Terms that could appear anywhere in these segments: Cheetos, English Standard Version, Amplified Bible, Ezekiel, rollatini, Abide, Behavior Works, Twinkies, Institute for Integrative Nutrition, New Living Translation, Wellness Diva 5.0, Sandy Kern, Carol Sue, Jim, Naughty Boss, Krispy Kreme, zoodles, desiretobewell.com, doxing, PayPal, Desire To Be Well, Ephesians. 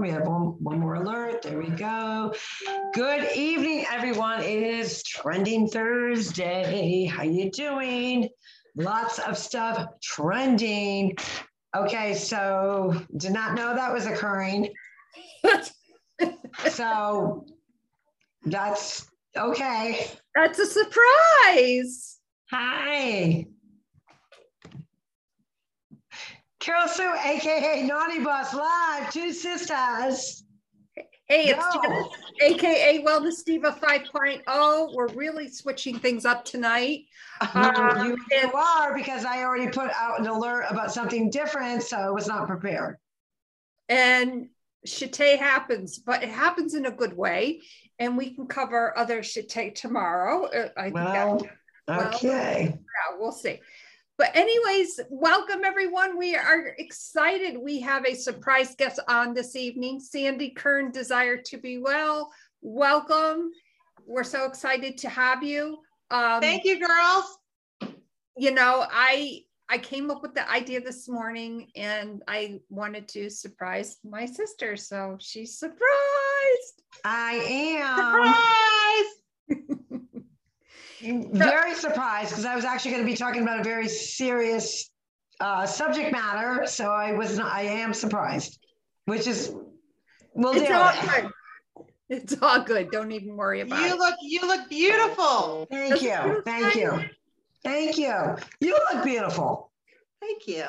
We have one more alert. There we go. Good evening, everyone. It is Trending Thursday. How you doing? Lots of stuff trending. Okay, so did not know that was occurring. So that's okay. That's a surprise. Hi. Carol Sue, aka Naughty Boss, live, two sisters. Hey, it's Jim, aka Wellness Diva 5.0. We're really switching things up tonight. You are, because I already put out an alert about something different, so I was not prepared. And shitay happens, but it happens in a good way, and we can cover other shitay tomorrow. We'll see. But anyways, welcome everyone. We are excited. We have a surprise guest on this evening, Sandy Kern, Desire To Be Well. Welcome. We're so excited to have you. Thank you, girls. You know, I came up with the idea this morning and I wanted to surprise my sister. So she's surprised. I am. Surprise! Very surprised, because I was actually going to be talking about a very serious subject matter, so I am surprised, which is it's all good. Don't even worry about it. You look beautiful. Thank you. Thank you. Thank you. You look beautiful. Thank you.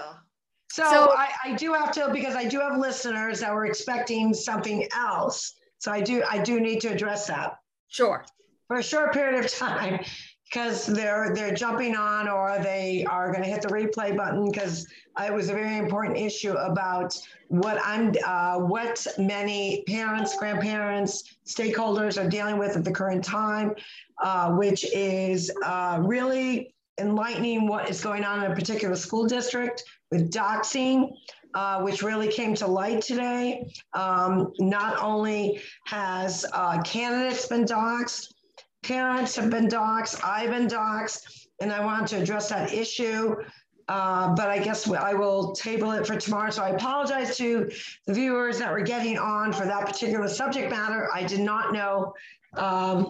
So I do have to, because I do have listeners that were expecting something else. So I do need to address that. Sure. For a short period of time, because they're jumping on, or they are going to hit the replay button, because it was a very important issue about what many parents, grandparents, stakeholders are dealing with at the current time, which is really enlightening what is going on in a particular school district with doxing, which really came to light today. Not only has candidates been doxed, parents have been doxxed, I've been doxxed, and I wanted to address that issue, but I guess I will table it for tomorrow. So I apologize to the viewers that were getting on for that particular subject matter. I did not know that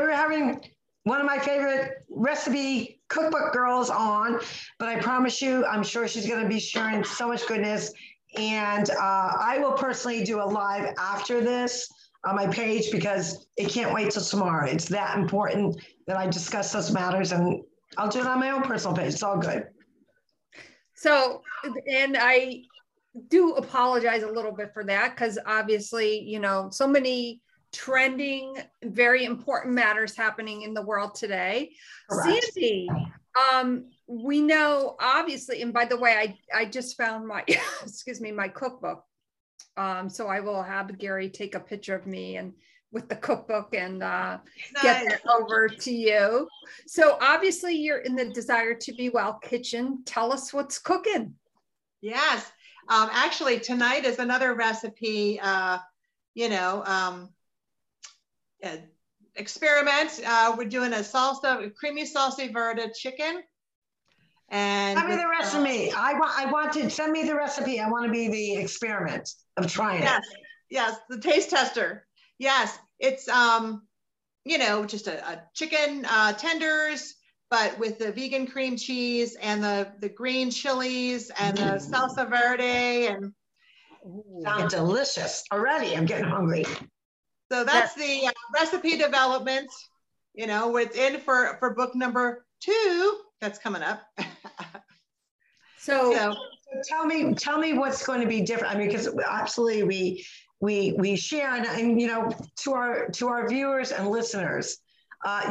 we were having one of my favorite recipe cookbook girls on, but I promise you, I'm sure she's going to be sharing so much goodness. And I will personally do a live after this on my page, because it can't wait till tomorrow. It's that important that I discuss those matters, and I'll do it on my own personal page. It's all good. So, and I do apologize a little bit for that, because obviously, you know, so many trending, very important matters happening in the world today. Correct. Sandy, we know, obviously, and by the way, I just found my, excuse me, my cookbook. So I will have Gary take a picture of me and with the cookbook and nice. Get that over to you. So obviously you're in the Desire to Be Well kitchen. Tell us what's cooking. Yes. Actually, tonight is another recipe, experiment. We're doing a salsa, creamy salsa verde chicken. And send me the recipe. Send me the recipe. I want to be the experiment of trying it. Yes, the taste tester. Yes, it's just a chicken tenders, but with the vegan cream cheese and the green chilies and the salsa verde, and sounds delicious already. I'm getting hungry. So that's the recipe development. You know, it's in for book number 2. That's coming up. So tell me what's going to be different. I mean, because absolutely we share, and you know, to our viewers and listeners,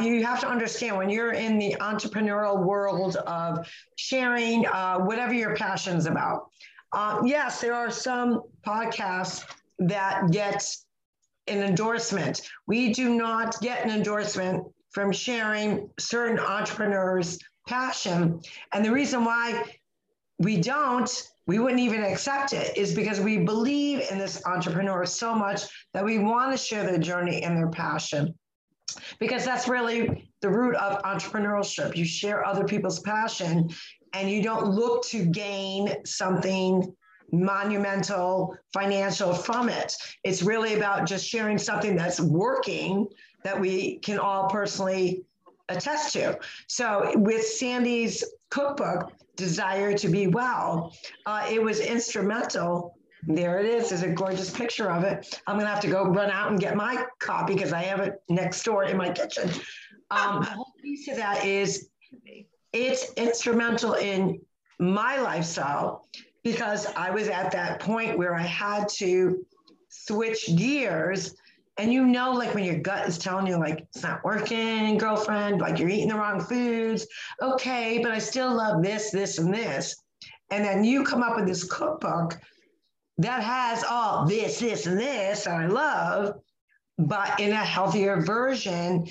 you have to understand, when you're in the entrepreneurial world of sharing whatever your passion's about. Yes, there are some podcasts that get an endorsement. We do not get an endorsement from sharing certain entrepreneurs' passion. And the reason why we wouldn't even accept it is because we believe in this entrepreneur so much that we want to share their journey and their passion, because that's really the root of entrepreneurship. You share other people's passion and you don't look to gain something monumental financial from it. It's really about just sharing something that's working that we can all personally attest to. So with Sandy's cookbook, Desire to Be Well, it was instrumental. There it is. There's a gorgeous picture of it. I'm going to have to go run out and get my copy because I have it next door in my kitchen. The whole piece of that is it's instrumental in my lifestyle because I was at that point where I had to switch gears. And you know, like when your gut is telling you, like, it's not working, girlfriend, like you're eating the wrong foods. Okay, but I still love this, this, and this. And then you come up with this cookbook that has all this, this, and this that I love, but in a healthier version.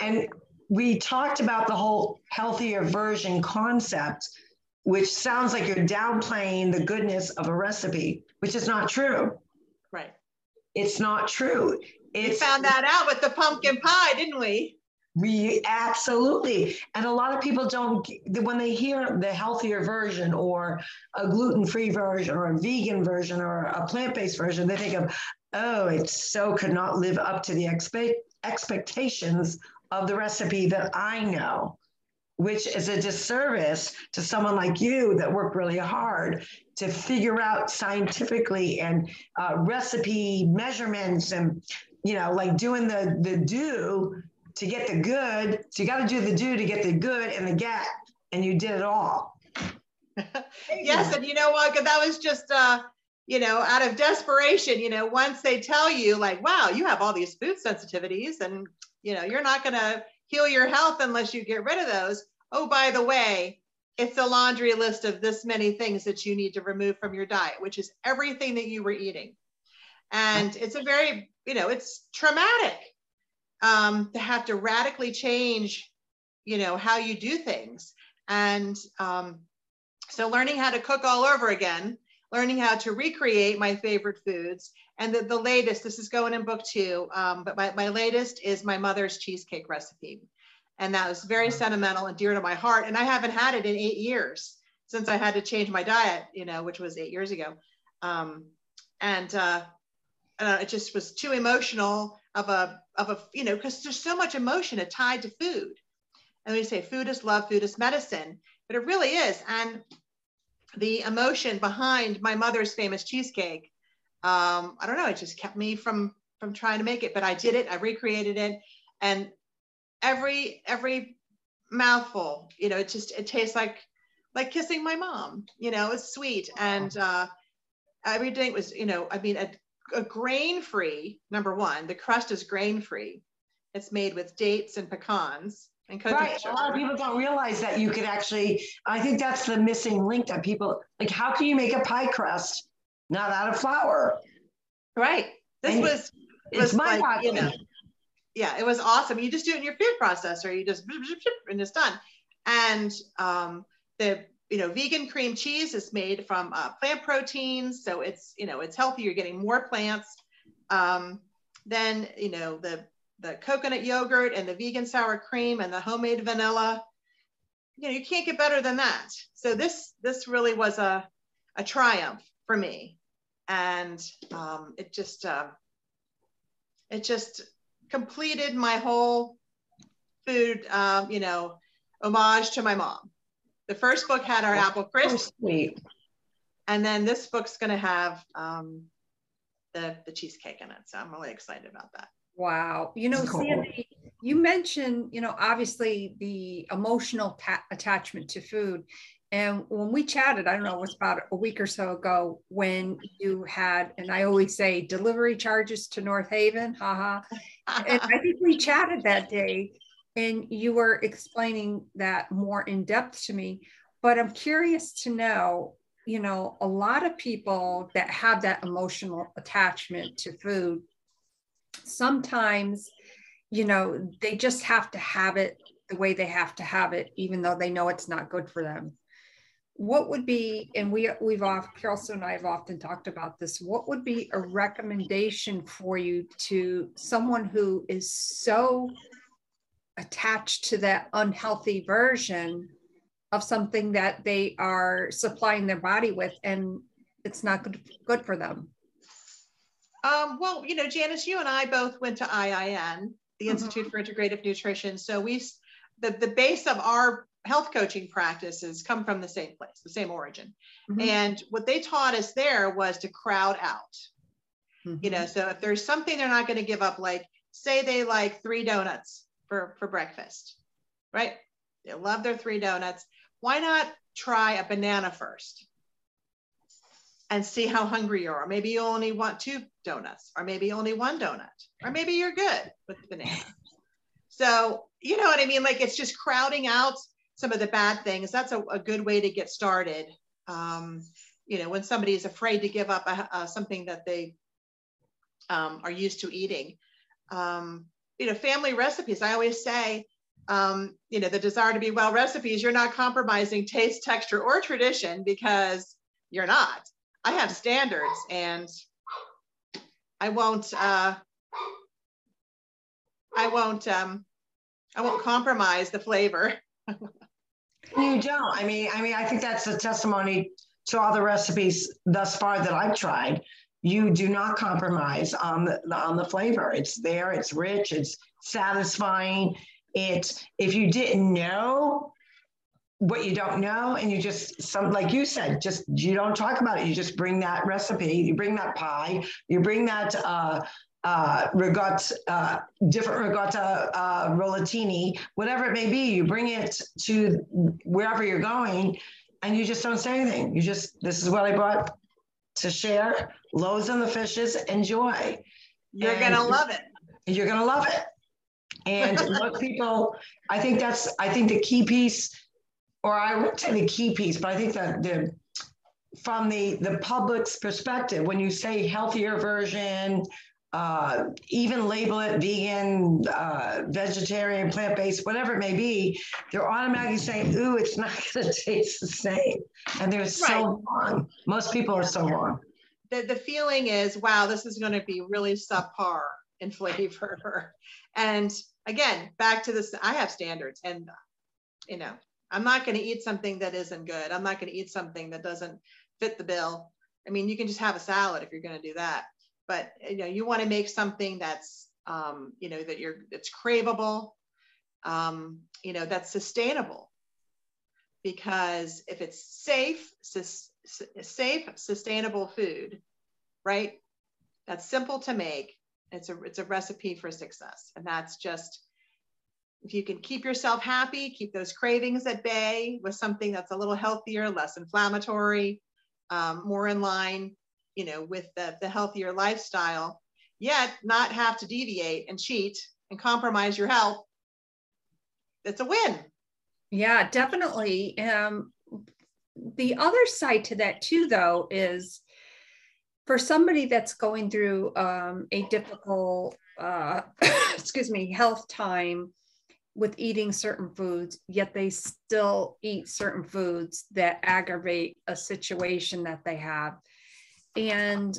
And we talked about the whole healthier version concept, which sounds like you're downplaying the goodness of a recipe, which is not true. Right. It's not true. We found that out with the pumpkin pie, didn't we? We absolutely. And a lot of people don't, when they hear the healthier version or a gluten-free version or a vegan version or a plant-based version, they think of, oh, it so could not live up to the expectations of the recipe that I know, which is a disservice to someone like you that worked really hard to figure out scientifically and recipe measurements and, you know, like doing the do to get the good. So you got to do the do to get the good and the get, and you did it all. Yes. And you know what, that was just, you know, out of desperation, you know, once they tell you like, wow, you have all these food sensitivities and, you know, you're not going to heal your health unless you get rid of those. Oh, by the way, it's a laundry list of this many things that you need to remove from your diet, which is everything that you were eating. And it's a very, you know, it's traumatic to have to radically change, you know, how you do things. And so learning how to cook all over again, learning how to recreate my favorite foods. And the latest, this is going in book 2, but my latest is my mother's cheesecake recipe. And that was very sentimental and dear to my heart. And I haven't had it in 8 years since I had to change my diet, you know, which was 8 years ago. It just was too emotional of a, you know, because there's so much emotion tied to food. And we say food is love, food is medicine, but it really is. And the emotion behind my mother's famous cheesecake, I don't know, it just kept me from trying to make it, but I did it, I recreated it. And every mouthful, you know, it tastes like kissing my mom, you know, it's sweet. And everything was, you know, I mean, a grain-free, number one, the crust is grain-free. It's made with dates and pecans. Right. A lot of people don't realize that you could actually, I think that's the missing link that people, like, how can you make a pie crust not out of flour? Right. This and was my, like, you know, yeah, it was awesome. You just do it in your food processor. You just, and it's done. And the, you know, vegan cream cheese is made from plant proteins. So it's, you know, it's healthy. You're getting more plants. Then, you know, the coconut yogurt and the vegan sour cream and the homemade vanilla, you know, you can't get better than that. So this really was a triumph for me. And it just completed my whole food, you know, homage to my mom. The first book had our apple crisp. Oh, sweet. And then this book's going to have the cheesecake in it. So I'm really excited about that. Wow. You know, cool. Sandy, you mentioned, you know, obviously the emotional attachment to food. And when we chatted, I don't know, it was about a week or so ago when you had, and I always say delivery charges to North Haven, haha. And I think we chatted that day and you were explaining that more in depth to me, but I'm curious to know, you know, a lot of people that have that emotional attachment to food, sometimes, you know, they just have to have it the way they have to have it, even though they know it's not good for them. What would be, and Carol Sue and I have often talked about this, what would be a recommendation for you to someone who is so attached to that unhealthy version of something that they are supplying their body with, and it's not good for them? Well, you know, Janice, you and I both went to IIN, the Institute for Integrative Nutrition. So the base of our health coaching practices come from the same place, the same origin. And what they taught us there was to crowd out. You know, so if there's something they're not going to give up, like say they like 3 donuts for breakfast, right? They love their 3 donuts. Why not try a banana first and see how hungry you are? Maybe you only want 2 donuts, or maybe only 1 donut, or maybe you're good with the banana. So, you know what I mean? Like, it's just crowding out some of the bad things. That's a good way to get started. You know, when somebody is afraid to give up something that they are used to eating. You know, family recipes, I always say, you know, the Desire to Be Well recipes, you're not compromising taste, texture, or tradition, because you're not. I have standards, and I won't compromise the flavor. You don't. I mean, I think that's a testimony to all the recipes thus far that I've tried. You do not compromise on the flavor. It's there, it's rich, it's satisfying. It's, if you didn't know what you don't know, and you just, like you said, just, you don't talk about it. You just bring that recipe, you bring that pie, you bring that different ricotta, rollatini, whatever it may be, you bring it to wherever you're going, and you just don't say anything. You just, this is what I brought to share, loads on the fishes, enjoy. You're going to love it. You're going to love it. And most people, I think the key piece, or I wouldn't say the key piece, but I think that from the public's perspective, when you say healthier version, even label it vegan, vegetarian, plant-based, whatever it may be, they're automatically saying, ooh, it's not going to taste the same. And they're so wrong. Most people are so wrong. The feeling is, wow, this is going to be really subpar in flavor. And again, back to this, I have standards, and, you know, I'm not going to eat something that isn't good. I'm not going to eat something that doesn't fit the bill. I mean, you can just have a salad if you're going to do that. But, you know, you want to make something that's, you know, that's craveable, you know, that's sustainable. Because if it's safe, sustainable food, right? That's simple to make. It's a recipe for success. And that's just, if you can keep yourself happy, keep those cravings at bay with something that's a little healthier, less inflammatory, more in line, you know, with the healthier lifestyle, yet not have to deviate and cheat and compromise your health. That's a win. Yeah, definitely. The other side to that too, though, is for somebody that's going through a difficult, health time with eating certain foods, yet they still eat certain foods that aggravate a situation that they have. And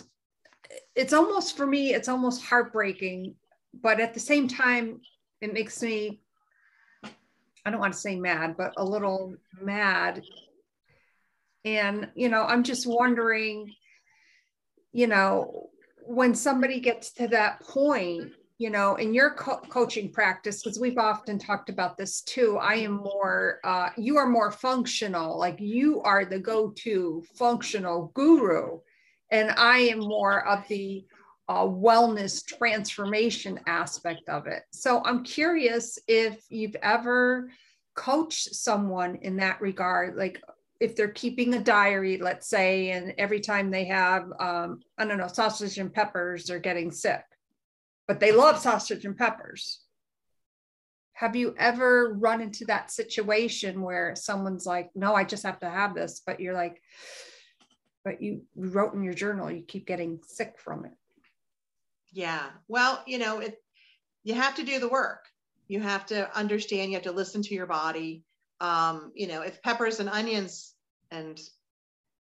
it's almost, for me, it's almost heartbreaking, but at the same time, it makes me, I don't want to say mad, but a little mad. And, you know, I'm just wondering, you know, when somebody gets to that point, you know, in your coaching practice, because we've often talked about this too, I am more, you are more functional, like you are the go-to functional guru. And I am more of the wellness transformation aspect of it. So I'm curious if you've ever coached someone in that regard, like if they're keeping a diary, let's say, and every time they have, I don't know, sausage and peppers, they're getting sick, but they love sausage and peppers. Have you ever run into that situation where someone's like, no, I just have to have this, but you're like, but you wrote in your journal, you keep getting sick from it? Yeah. Well, you know, you have to do the work. You have to understand, you have to listen to your body. You know, if peppers and onions and,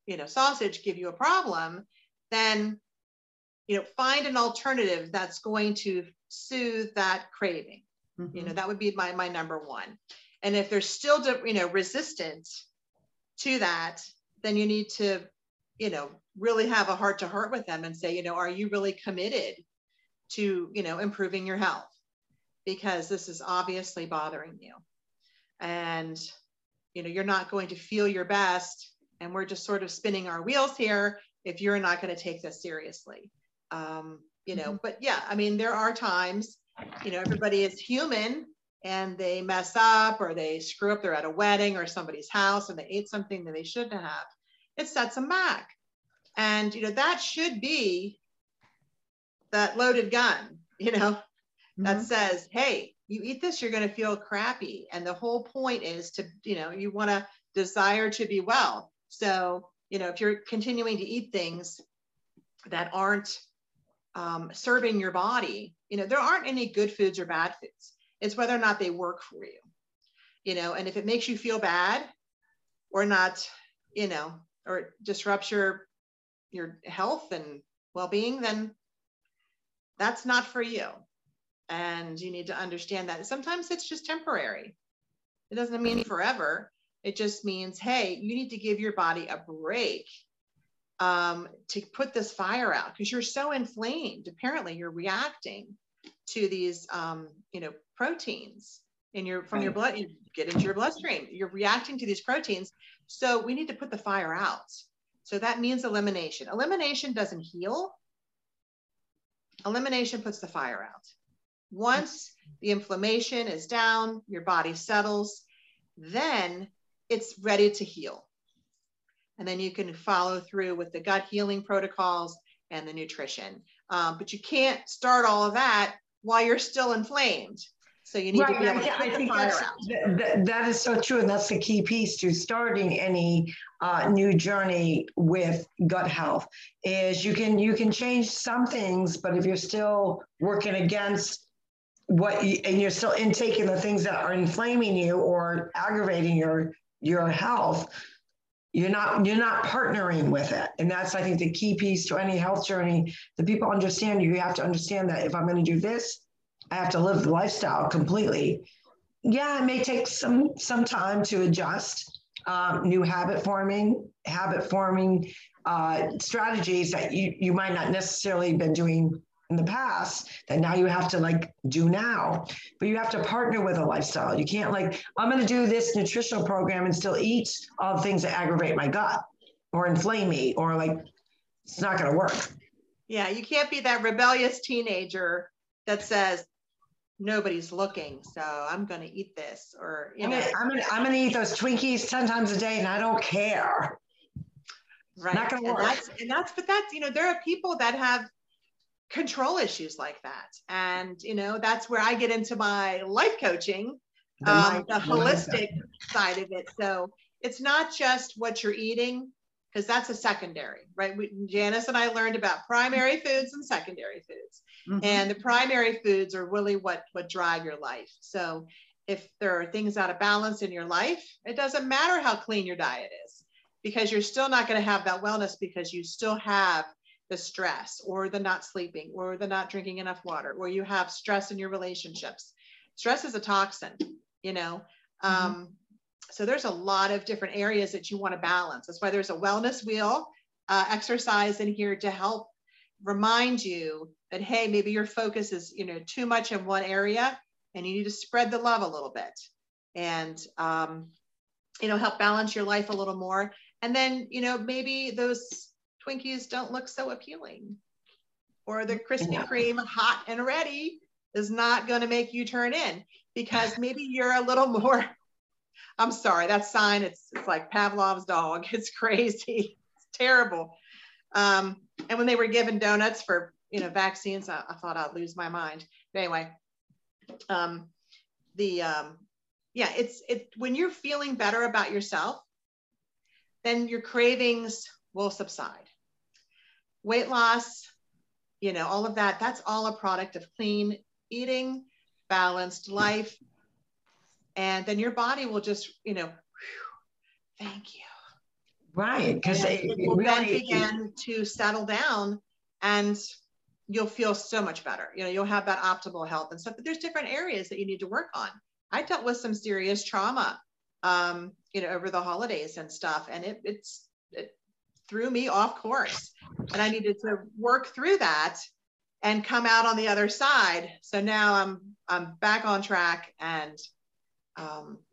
you know, sausage give you a problem, then, you know, find an alternative that's going to soothe that craving. You know, that would be my number one. And if they're still, you know, resistant to that, then you need to, you know, really have a heart to heart with them and say, you know, are you really committed to, you know, improving your health? Because this is obviously bothering you. And, you know, you're not going to feel your best. And we're just sort of spinning our wheels here if you're not going to take this seriously. You know, but yeah, I mean, there are times, you know, everybody is human and they mess up or they screw up. They're at a wedding or somebody's house and they ate something that they shouldn't have. It sets them back. And, you know, that should be that loaded gun, you know, that says, hey, you eat this, you're going to feel crappy. And the whole point is to, you know, you want to desire to be well. So, you know, if you're continuing to eat things that aren't serving your body, you know, there aren't any good foods or bad foods. It's whether or not they work for you, you know, and if it makes you feel bad or not, you know, or it disrupts your health and well-being, then that's not for you. And you need to understand that sometimes it's just temporary. It doesn't mean forever. It just means, hey, you need to give your body a break to put this fire out, because you're so inflamed. Apparently you're reacting to these, you know, proteins in your, from your blood, you get into your bloodstream, you're reacting to these proteins. So we need to put the fire out. So that means elimination. Elimination doesn't heal. Elimination puts the fire out. Once the inflammation is down, your body settles, then it's ready to heal. And then you can follow through with the gut healing protocols and the nutrition. But you can't start all of that while you're still inflamed. So you need to be able to put the fire out. That is so true. And that's the key piece to starting any new journey with gut health is you can change some things, but if you're still working against what you, and you're still intaking the things that are inflaming you or aggravating your health, you're not partnering with it. And that's, I think, the key piece to any health journey that people understand. You have to understand that if I'm going to do this, I have to live the lifestyle completely. Yeah, it may take some time to adjust, new habit forming strategies that you might not necessarily been doing in the past that now you have to like do now, but you have to partner with a lifestyle. You can't like, I'm going to do this nutritional program and still eat all the things that aggravate my gut or inflame me, or like, it's not going to work. Yeah. You can't be that rebellious teenager that says nobody's looking, so I'm going to eat this, or, you know, I'm going to eat those Twinkies 10 times a day and I don't care. Right. Not going to work. But that's, you know, there are people that have control issues like that. And, you know, that's where I get into my life coaching, the holistic side of it. So it's not just what you're eating, because that's a secondary, right? Janice and I learned about primary foods and secondary foods. And the primary foods are really what drive your life. So if there are things out of balance in your life, it doesn't matter how clean your diet is, because you're still not going to have that wellness, because you still have the stress or the not sleeping or the not drinking enough water, or you have stress in your relationships. Stress is a toxin, you know? So there's a lot of different areas that you want to balance. That's why there's a wellness wheel exercise in here to help remind you that, hey, maybe your focus is, you know, too much in one area and you need to spread the love a little bit and, you know, help balance your life a little more. And then, you know, maybe those Twinkies don't look so appealing, or the Krispy Kreme hot and ready is not going to make you turn in, because maybe you're a little more, I'm sorry, that sign, it's like Pavlov's dog. It's crazy. It's terrible. And when they were given donuts for, you know, vaccines, I thought I'd lose my mind. But anyway, when you're feeling better about yourself, then your cravings will subside. Weight loss, you know, all of that, that's all a product of clean eating, balanced life. And then your body will just, you know, thank you. Right. Because it will then begin to settle down and you'll feel so much better. You know, you'll have that optimal health and stuff, but there's different areas that you need to work on. I dealt with some serious trauma, you know, over the holidays and stuff. And it threw me off course, and I needed to work through that and come out on the other side. So now I'm back on track, and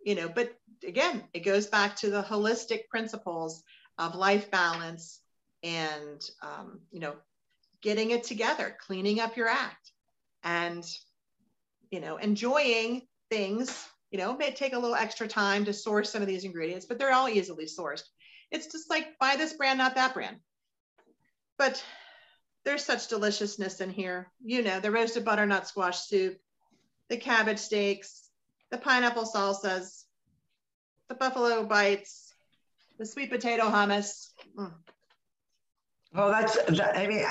you know, but again, it goes back to the holistic principles of life balance and you know, getting it together, cleaning up your act, and you know, enjoying things. You know, it may take a little extra time to source some of these ingredients, but they're all easily sourced. It's just like, buy this brand, not that brand. But there's such deliciousness in here. You know, the roasted butternut squash soup, the cabbage steaks, the pineapple salsas, the buffalo bites, the sweet potato hummus. Mm. Well, I mean,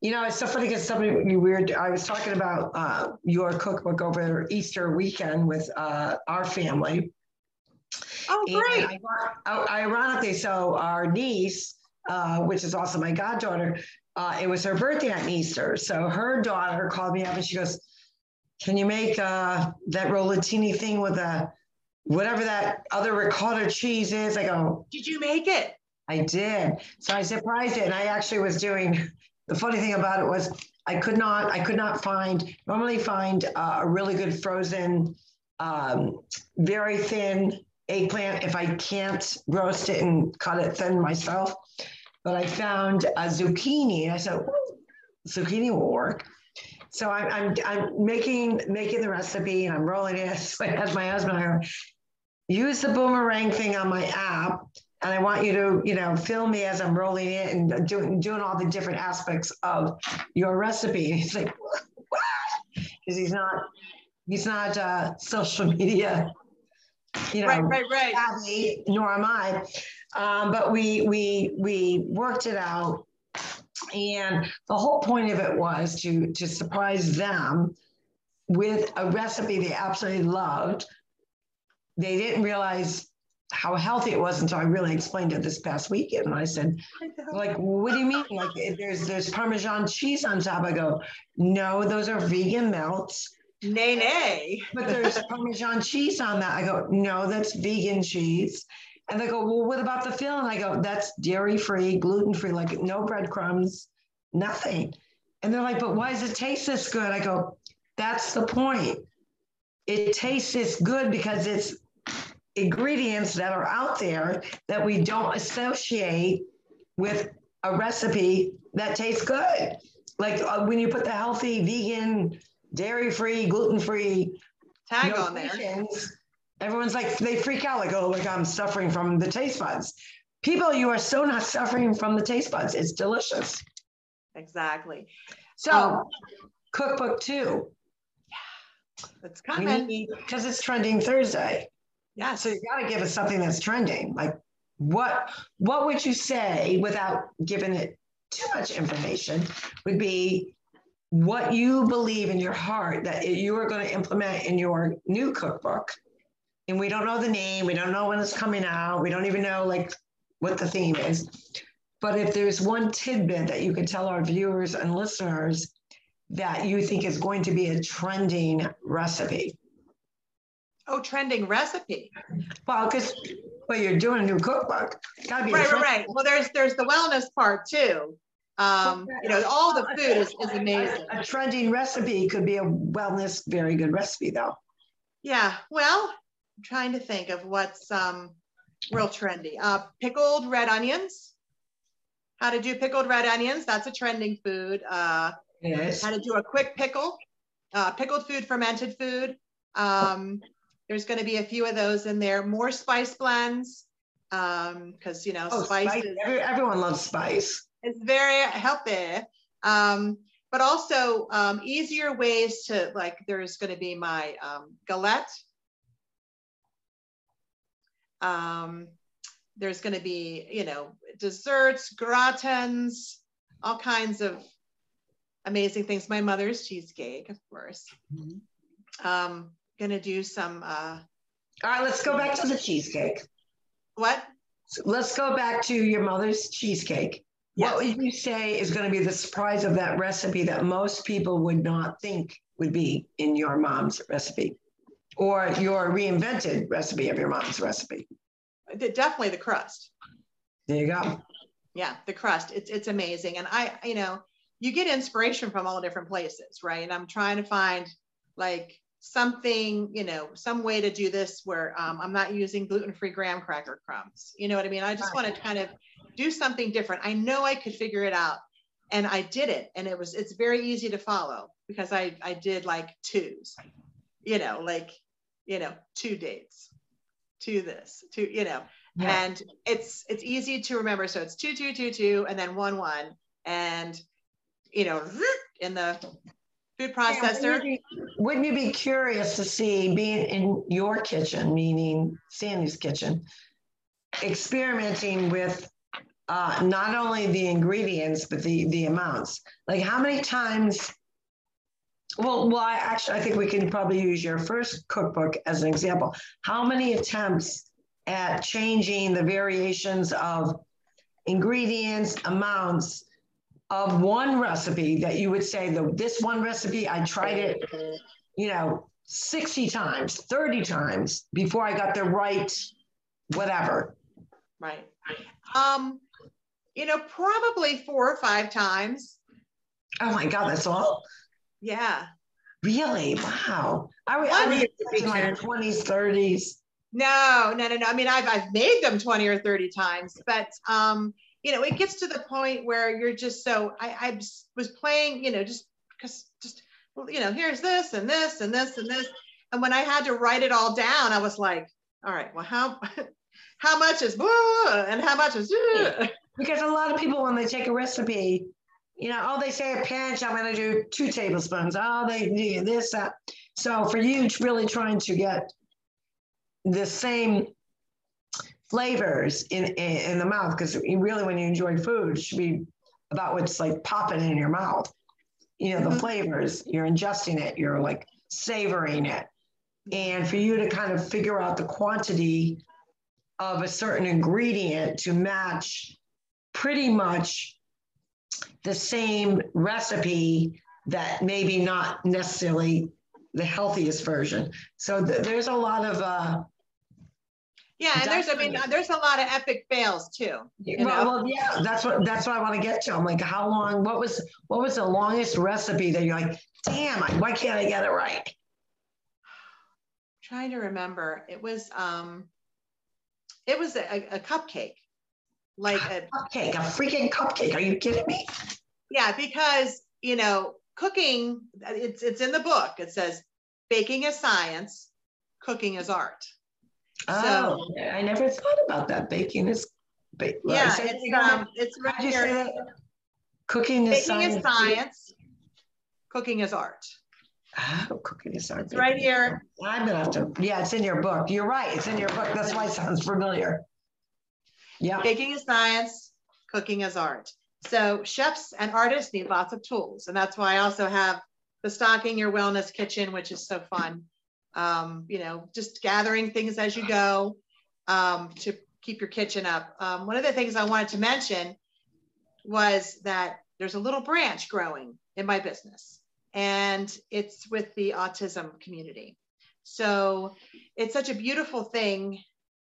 you know, it's so funny because somebody would be weird. I was talking about your cookbook over Easter weekend with our family. Oh, great. And ironically, so our niece, which is also my goddaughter, it was her birthday on Easter. So her daughter called me up and she goes, can you make that rollatini thing with a, whatever that other ricotta cheese is? I go, did you make it? I did. So I surprised it. And I actually was doing, the funny thing about it was I could not normally find a really good frozen, very thin eggplant if I can't roast it and cut it thin myself. But I found a zucchini and I said, zucchini will work. So I'm making the recipe and I'm rolling it. So I asked my husband, I use the boomerang thing on my app, and I want you to, you know, film me as I'm rolling it and doing all the different aspects of your recipe. And he's like, what? Because he's not social media, you know, right. Savvy, nor am I. But we worked it out. And the whole point of it was to surprise them with a recipe they absolutely loved. They didn't realize how healthy it was until I really explained it this past weekend. And I said, like, what do you mean? Like, there's Parmesan cheese on top. I go, no, those are vegan melts. Nay. But there's Parmesan cheese on that. I go, no, that's vegan cheese. And they go, well, what about the filling? I go, that's dairy-free, gluten-free, like no breadcrumbs, nothing. And they're like, but why does it taste this good? I go, that's the point. It tastes this good because it's ingredients that are out there that we don't associate with a recipe that tastes good. Like when you put the healthy, vegan, dairy-free, gluten-free tag on there. Everyone's like, they freak out like, oh, like I'm suffering from the taste buds. People, you are so not suffering from the taste buds. It's delicious. Exactly. So cookbook 2. Yeah, it's coming. Because it's trending Thursday. Yeah. So you got to give us something that's trending. Like what would you say, without giving it too much information, would be what you believe in your heart that you are going to implement in your new cookbook? And we don't know the name. We don't know when it's coming out. We don't even know like what the theme is. But if there's one tidbit that you can tell our viewers and listeners that you think is going to be a trending recipe. Oh, trending recipe. Well, because you're doing a new cookbook. Right. Well, there's the wellness part too. You know, all the food is amazing. A trending recipe could be a wellness, very good recipe though. Yeah. Well, I'm trying to think of what's real trendy. Pickled red onions. How to do pickled red onions. That's a trending food. Yes. How to do a quick pickle. Pickled food, fermented food. There's going to be a few of those in there. More spice blends. Because, you know, spice. Everyone loves spice. It's very healthy. But also easier ways to, like, there's going to be my galette. There's going to be, you know, desserts, gratins, all kinds of amazing things. My mother's cheesecake, of course. Mm-hmm. Going to do some. All right, let's go back to the cheesecake. What? So let's go back to your mother's cheesecake. Yes. What would you say is going to be the surprise of that recipe that most people would not think would be in your mom's recipe? Or your reinvented recipe of your mom's recipe? Definitely the crust. There you go. Yeah. The crust. It's amazing. And I, you know, you get inspiration from all different places. Right. And I'm trying to find like something, you know, some way to do this where I'm not using gluten-free graham cracker crumbs. You know what I mean? I just want to kind of do something different. I know I could figure it out, and I did it. And it's very easy to follow because I did like twos, you know, like, you know, 2 dates to this, to, you know, yeah. And it's easy to remember. So it's 2, 2, 2, 2, and then 1, 1, and, you know, in the food processor. Yeah, wouldn't you be curious to see, being in your kitchen, meaning Sandy's kitchen, experimenting with not only the ingredients, but the amounts? Like how many times, well, I think we can probably use your first cookbook as an example. How many attempts at changing the variations of ingredients, amounts, of one recipe that you would say, this one recipe, I tried it, you know, 60 times, 30 times before I got the right, whatever. Right. You know, probably 4 or 5 times. Oh my God, that's all? Yeah. Really? Wow. I was thinking like 20s, 30s. No. I mean, I've made them 20 or 30 times, but, you know, it gets to the point where you're just so, I was playing, you know, just, you know, here's this and this and this and this. And when I had to write it all down, I was like, all right, well, how much is and how much is? Because a lot of people, when they take a recipe, you know, oh, they say a pinch, I'm going to do 2 tablespoons. Oh, they do this, that. So for you, really trying to get the same flavors in the mouth, because really when you enjoy food, it should be about what's like popping in your mouth. You know, the flavors, you're ingesting it, you're like savoring it. And for you to kind of figure out the quantity of a certain ingredient to match pretty much the same recipe that maybe not necessarily the healthiest version. So there's a lot of yeah, and there's a lot of epic fails too. Well, yeah, that's what I want to get to. I'm like, how long? What was the longest recipe that you're like, damn, why can't I get it right? I'm trying to remember. It was a cupcake, like a freaking cupcake. Are you kidding me? Yeah, because you know, cooking. It's in the book. It says, baking is science, cooking is art. Oh, so, I never thought about that. Baking is, yeah, it's right here. Baking is science. Cooking is art. Oh, cooking is art. It's right here. I'm gonna have to. Yeah, it's in your book. You're right. It's in your book. That's why it sounds familiar. Yeah. Baking is science. Cooking is art. So chefs and artists need lots of tools, and that's why I also have the Stocking Your Wellness Kitchen, which is so fun. You know, just gathering things as you go to keep your kitchen up. One of the things I wanted to mention was that there's a little branch growing in my business, and it's with the autism community. So it's such a beautiful thing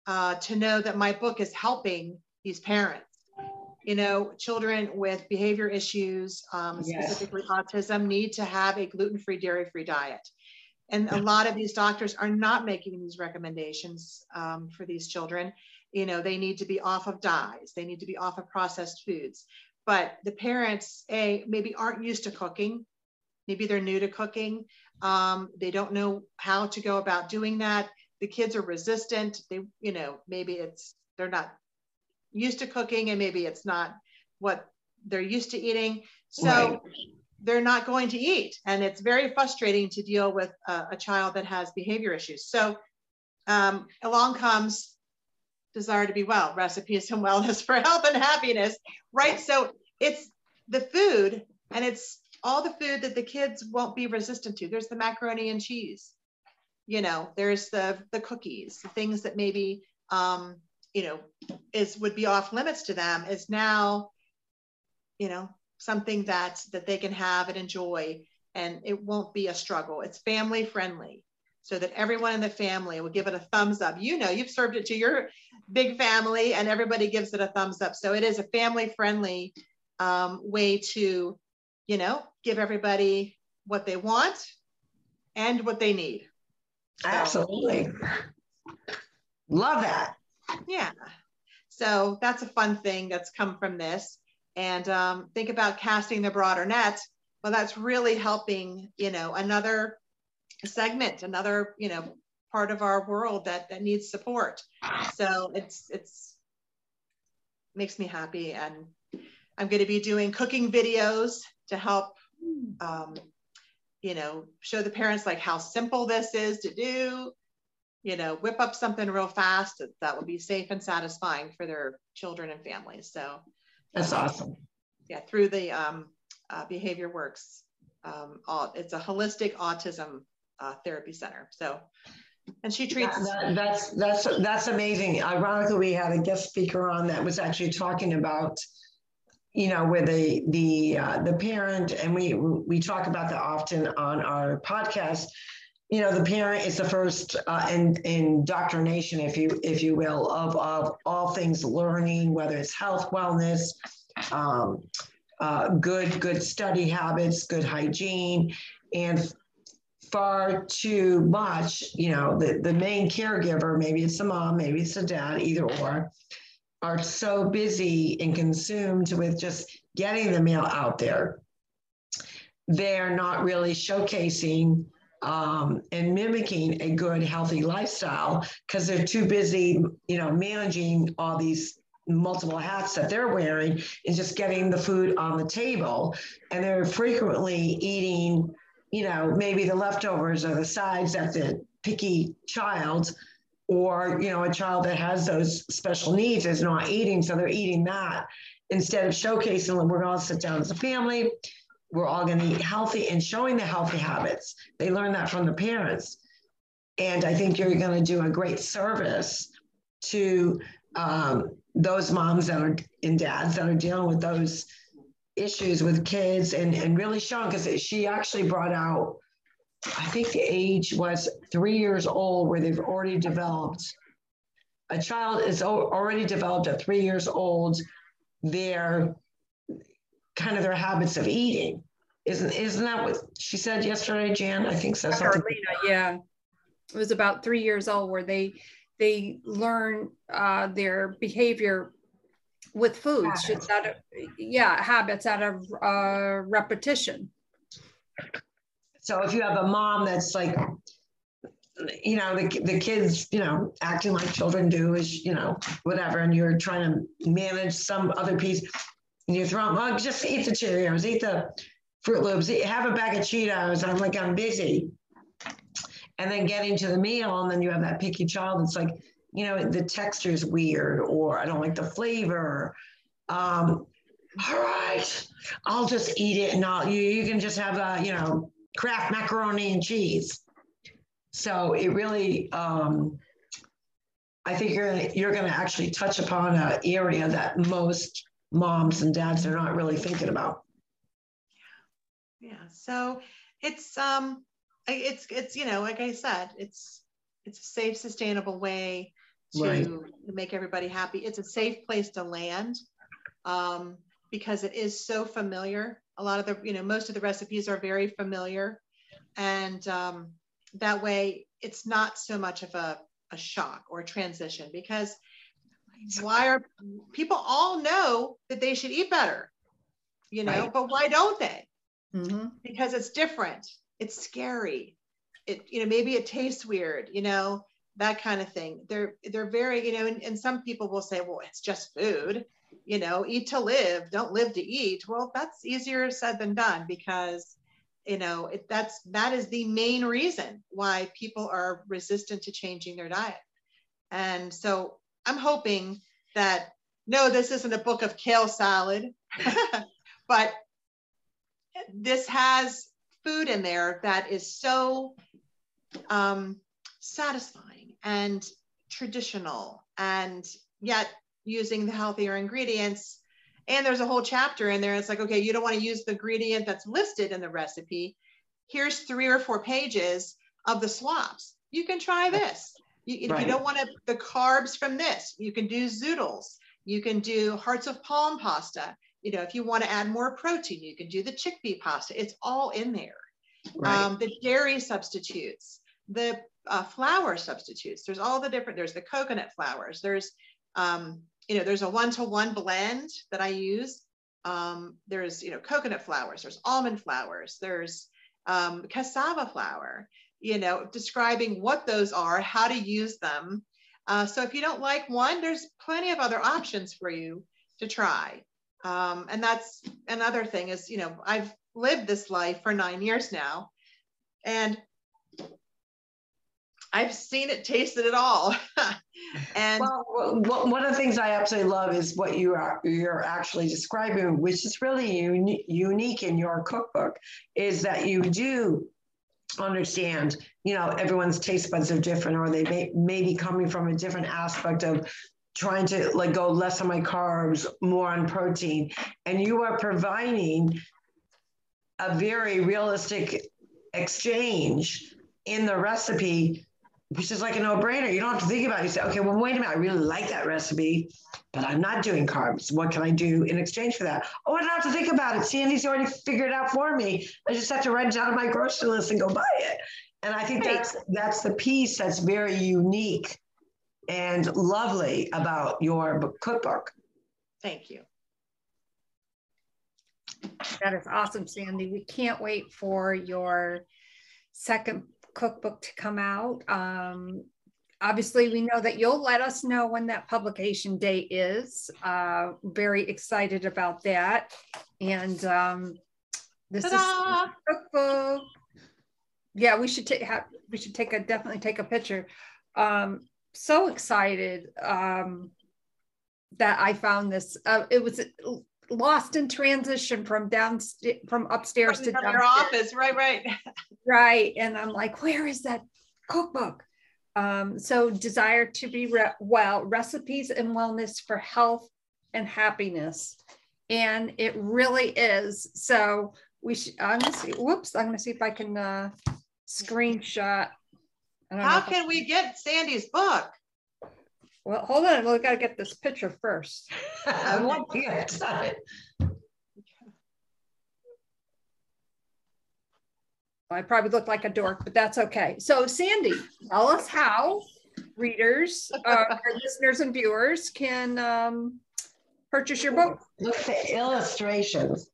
to know that my book is helping these parents, you know, children with behavior issues, specifically autism, need to have a gluten-free, dairy-free diet. And a lot of these doctors are not making these recommendations for these children. You know, they need to be off of dyes. They need to be off of processed foods. But the parents, maybe aren't used to cooking. Maybe they're new to cooking. They don't know how to go about doing that. The kids are resistant. They, you know, maybe they're not used to cooking, and maybe it's not what they're used to eating. So. Right. They're not going to eat. And it's very frustrating to deal with a child that has behavior issues. So along comes Desire to Be Well, recipes and wellness for health and happiness, right? So it's the food, and it's all the food that the kids won't be resistant to. There's the macaroni and cheese, you know, there's the cookies, the things that maybe, you know, would be off limits to them is now, you know, something that they can have and enjoy, and it won't be a struggle. It's family friendly. so that everyone in the family will give it a thumbs up. You know, you've served it to your big family and everybody gives it a thumbs up. So it is a family-friendly way to, you know, give everybody what they want and what they need. So, absolutely. Love that. Yeah. So that's a fun thing that's come from this. And think about casting the broader net. Well, that's really helping, you know, another segment, another, you know, part of our world that needs support. So it's makes me happy. And I'm going to be doing cooking videos to help, you know, show the parents like how simple this is to do, you know, whip up something real fast that will be safe and satisfying for their children and families. So that's awesome. Yeah, through the Behavior Works. It's a holistic autism therapy center. So, and she treats. Yeah, that's amazing. Ironically, we had a guest speaker on that was actually talking about, you know, where the parent, and we talk about that often on our podcast. You know, the parent is the first indoctrination, if you will, of all things learning, whether it's health, wellness, good study habits, good hygiene, and far too much, you know, the main caregiver, maybe it's the mom, maybe it's the dad, either or, are so busy and consumed with just getting the meal out there. They're not really showcasing and mimicking a good, healthy lifestyle because they're too busy, you know, managing all these multiple hats that they're wearing and just getting the food on the table. And they're frequently eating, you know, maybe the leftovers or the sides that the picky child or, you know, a child that has those special needs is not eating. So they're eating that instead of showcasing them. We're going to sit down as a family. We're all going to eat healthy and showing the healthy habits. They learn that from the parents. And I think you're going to do a great service to those moms that are and dads that are dealing with those issues with kids and really showing, because she actually brought out, I think the age was 3 years old where they've already developed, a child is already developed at 3 years old, their kind of their habits of eating. Isn't that what she said yesterday, Jan? I think so. Carolina, yeah. It was about 3 years old where they learn their behavior with foods, habits. Habits out of repetition. So if you have a mom that's like, you know, the kids, you know, acting like children do is, you know, whatever, and you're trying to manage some other piece, and you throw them, oh, just eat the Cheerios, eat the Fruit Loops, have a bag of Cheetos, and I'm busy. And then get into the meal, and then you have that picky child. It's like, you know, the texture's weird, or I don't like the flavor. All right, I'll just eat it, and you can just have a, you know, Kraft macaroni and cheese. So it really, I think you're gonna actually touch upon an area that most moms and dads are not really thinking about. Yeah. So it's you know, like I said, it's a safe, sustainable way to make everybody happy. It's a safe place to land because it is so familiar. A lot of the, you know, most of the recipes are very familiar, and that way it's not so much of a shock or a transition, because why are people all know that they should eat better, you know, but why don't they? Mm-hmm. Because it's different. It's scary. It, you know, maybe it tastes weird, you know, that kind of thing. They're very, you know, and some people will say, well, it's just food, you know, eat to live, don't live to eat. Well, that's easier said than done, because, you know, that is the main reason why people are resistant to changing their diet. And so I'm hoping that, no, this isn't a book of kale salad, but this has food in there that is so satisfying and traditional, and yet using the healthier ingredients. And there's a whole chapter in there. It's like, okay, you don't want to use the ingredient that's listed in the recipe. Here's 3 or 4 pages of the swaps. you can try this. If you don't want the carbs from this, you can do zoodles. You can do hearts of palm pasta. You know, if you want to add more protein, you can do the chickpea pasta. It's all in there. Right. The dairy substitutes, the flour substitutes. There's all the different, there's the coconut flours. There's, you know, there's a one-to-one blend that I use. There's, you know, coconut flours, there's almond flours, there's cassava flour, you know, describing what those are, how to use them. So if you don't like one, there's plenty of other options for you to try. And that's another thing is, you know, I've lived this life for 9 years now, and I've seen it, tasted it all. And well, one of the things I absolutely love is what you're actually describing, which is really unique in your cookbook, is that you do understand, you know, everyone's taste buds are different, or they may be coming from a different aspect of trying to like go less on my carbs, more on protein. And you are providing a very realistic exchange in the recipe, which is like a no-brainer. You don't have to think about it. You say, okay, well, wait a minute, I really like that recipe, but I'm not doing carbs. What can I do in exchange for that? Oh, I don't have to think about it. Sandy's already figured it out for me. I just have to write it down on my grocery list and go buy it. And I think that's the piece that's very unique and lovely about your cookbook. Thank you. That is awesome, Sandy. We can't wait for your second cookbook to come out. Obviously, we know that you'll let us know when that publication date is. Very excited about that. And this is cookbook. Yeah, we should definitely take a picture. So excited that I found this. It was lost in transition from upstairs to downstairs. Your office, right. Right, and I'm like, where is that cookbook? So Desire to Be Well, Recipes and Wellness for Health and Happiness. And it really is. So I'm gonna see, whoops, I'm gonna see if I can screenshot. How can we get Sandy's book? Well, hold on. We got to get this picture first. I want to get it. I probably look like a dork, but that's okay. So Sandy, tell us how readers, our listeners and viewers can purchase your book. Look at the illustrations.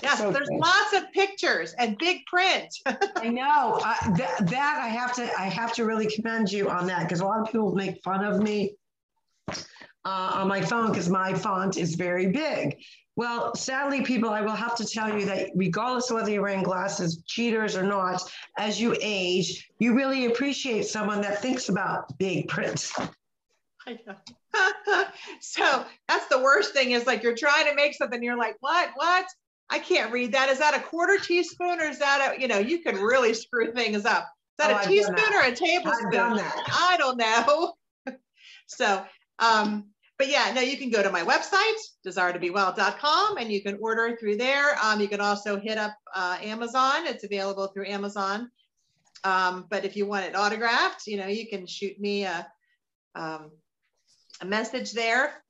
Yes, so there's lots of pictures and big print. I know that I have to really commend you on that, because a lot of people make fun of me on my phone because my font is very big. Well, sadly, people, I will have to tell you that regardless of whether you're wearing glasses, cheaters or not, as you age, you really appreciate someone that thinks about big print. I know. So that's the worst thing is like you're trying to make something, you're like, what? I can't read that. Is that a quarter teaspoon, or is that a, you know, you can really screw things up. Is that a teaspoon or a tablespoon? I don't know. So, but yeah, no, you can go to my website, desiretobewell.com, and you can order through there. You can also hit up Amazon. It's available through Amazon. But if you want it autographed, you know, you can shoot me a message there.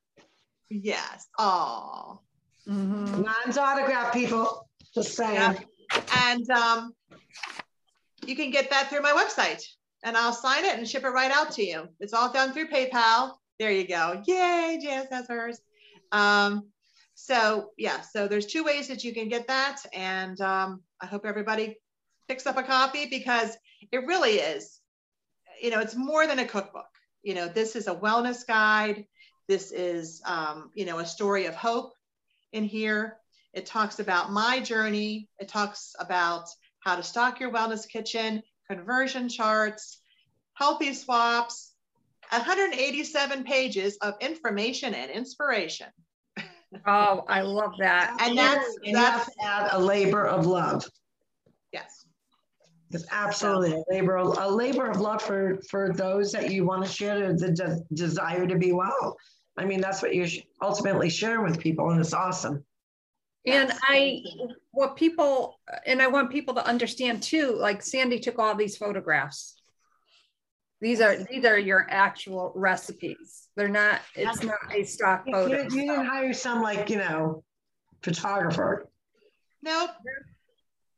Yes. Oh. Mm-hmm. Mine's autograph, people. Just saying. Yeah. And you can get that through my website, and I'll sign it and ship it right out to you. It's all done through PayPal. There you go. Yay, Jazz has hers. So yeah, so there's two ways that you can get that, and I hope everybody picks up a copy, because it really is, you know, it's more than a cookbook. You know, this is a wellness guide. This is, you know, a story of hope. In here, it talks about my journey. It talks about how to stock your wellness kitchen, conversion charts, healthy swaps, 187 pages of information and inspiration. Oh, I love that. And that's a labor of love. Yes. It's absolutely a labor of love for those that you want to share the desire to be well. I mean, that's what you ultimately share with people, and it's awesome. And I want people to understand too, like Sandy took all these photographs. These are your actual recipes. They're not, it's not a stock photo. You didn't hire some like, you know, photographer. Nope.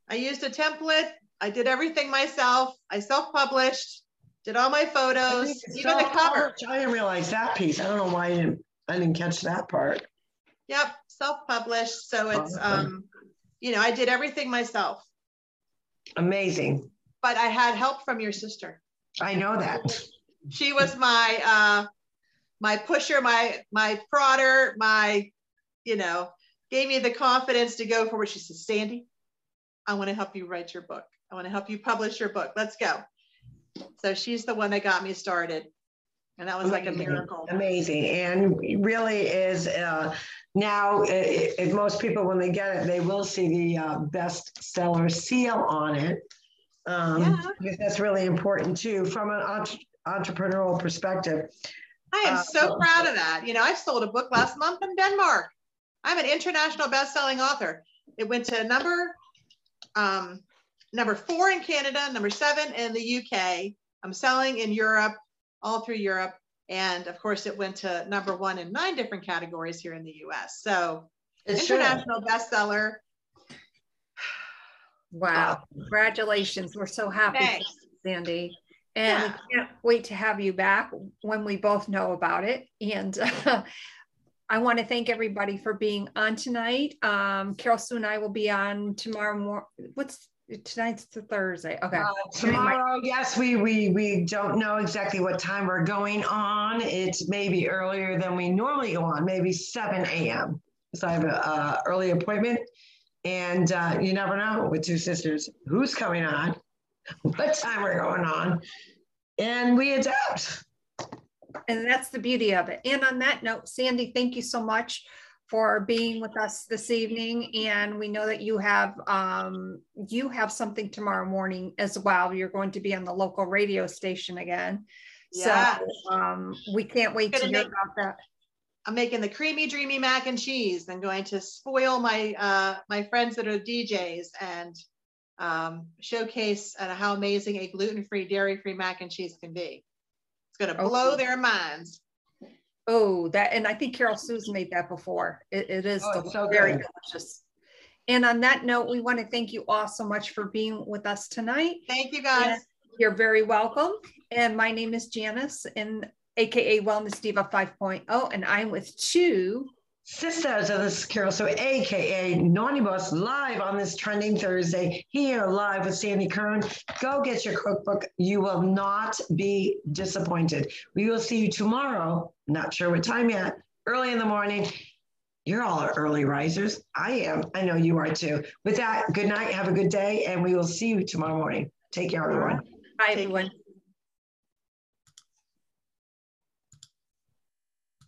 I used a template. I did everything myself. I self-published, did all my photos, even the cover. I didn't realize that piece. I don't know why I didn't catch that part. Yep. Self-published. So it's, you know, I did everything myself. Amazing. But I had help from your sister. I know that. She was my my pusher, my prodder, my, you know, gave me the confidence to go forward. She says, Sandy, I want to help you write your book. I want to help you publish your book. Let's go. So she's the one that got me started. And that was amazing. Like a miracle. Amazing. And really is now if most people, when they get it, they will see the bestseller seal on it. Because that's really important too, from an entrepreneurial perspective. I am so proud of that. You know, I sold a book last month in Denmark. I'm an international best-selling author. It went to number 4 in Canada, number 7 in the UK. I'm selling in Europe, all through Europe. And of course it went to number 1 in 9 different categories here in the US. So it's international bestseller. Wow. Congratulations. We're so happy, Thanks. Sandy. And we can't wait to have you back when we both know about it. And I want to thank everybody for being on tonight. Carol Sue and I will be on tomorrow morning. What's tonight's the Thursday? Okay. Tomorrow, yes, we don't know exactly what time we're going on. It's maybe earlier than we normally go on, maybe 7 a.m. So I have an early appointment. And you never know with two sisters who's coming on, what time we're going on, and we adapt. And that's the beauty of it. And on that note, Sandy, thank you so much for being with us this evening. And we know that you have something tomorrow morning as well. You're going to be on the local radio station again. Yeah. So we can't wait to hear about that. I'm making the creamy, dreamy mac and cheese. I'm going to spoil my my friends that are DJs and showcase how amazing a gluten-free, dairy-free mac and cheese can be. It's going to blow their minds. Oh, that! And I think Carol Sue's made that before. It is so very delicious. And on that note, we want to thank you all so much for being with us tonight. Thank you, guys. And you're very welcome. And my name is Janice, and AKA Wellness Diva 5.0, and I'm with 2 sisters of this Carol, so AKA Naughty Boss, live on this trending Thursday here live with Sandy Kern. Go get your cookbook. You will not be disappointed. We will see you tomorrow. Not sure what time yet. Early in the morning. You're all early risers. I am. I know you are too. With that, good night. Have a good day, and we will see you tomorrow morning. Take care, everyone. Bye, everyone.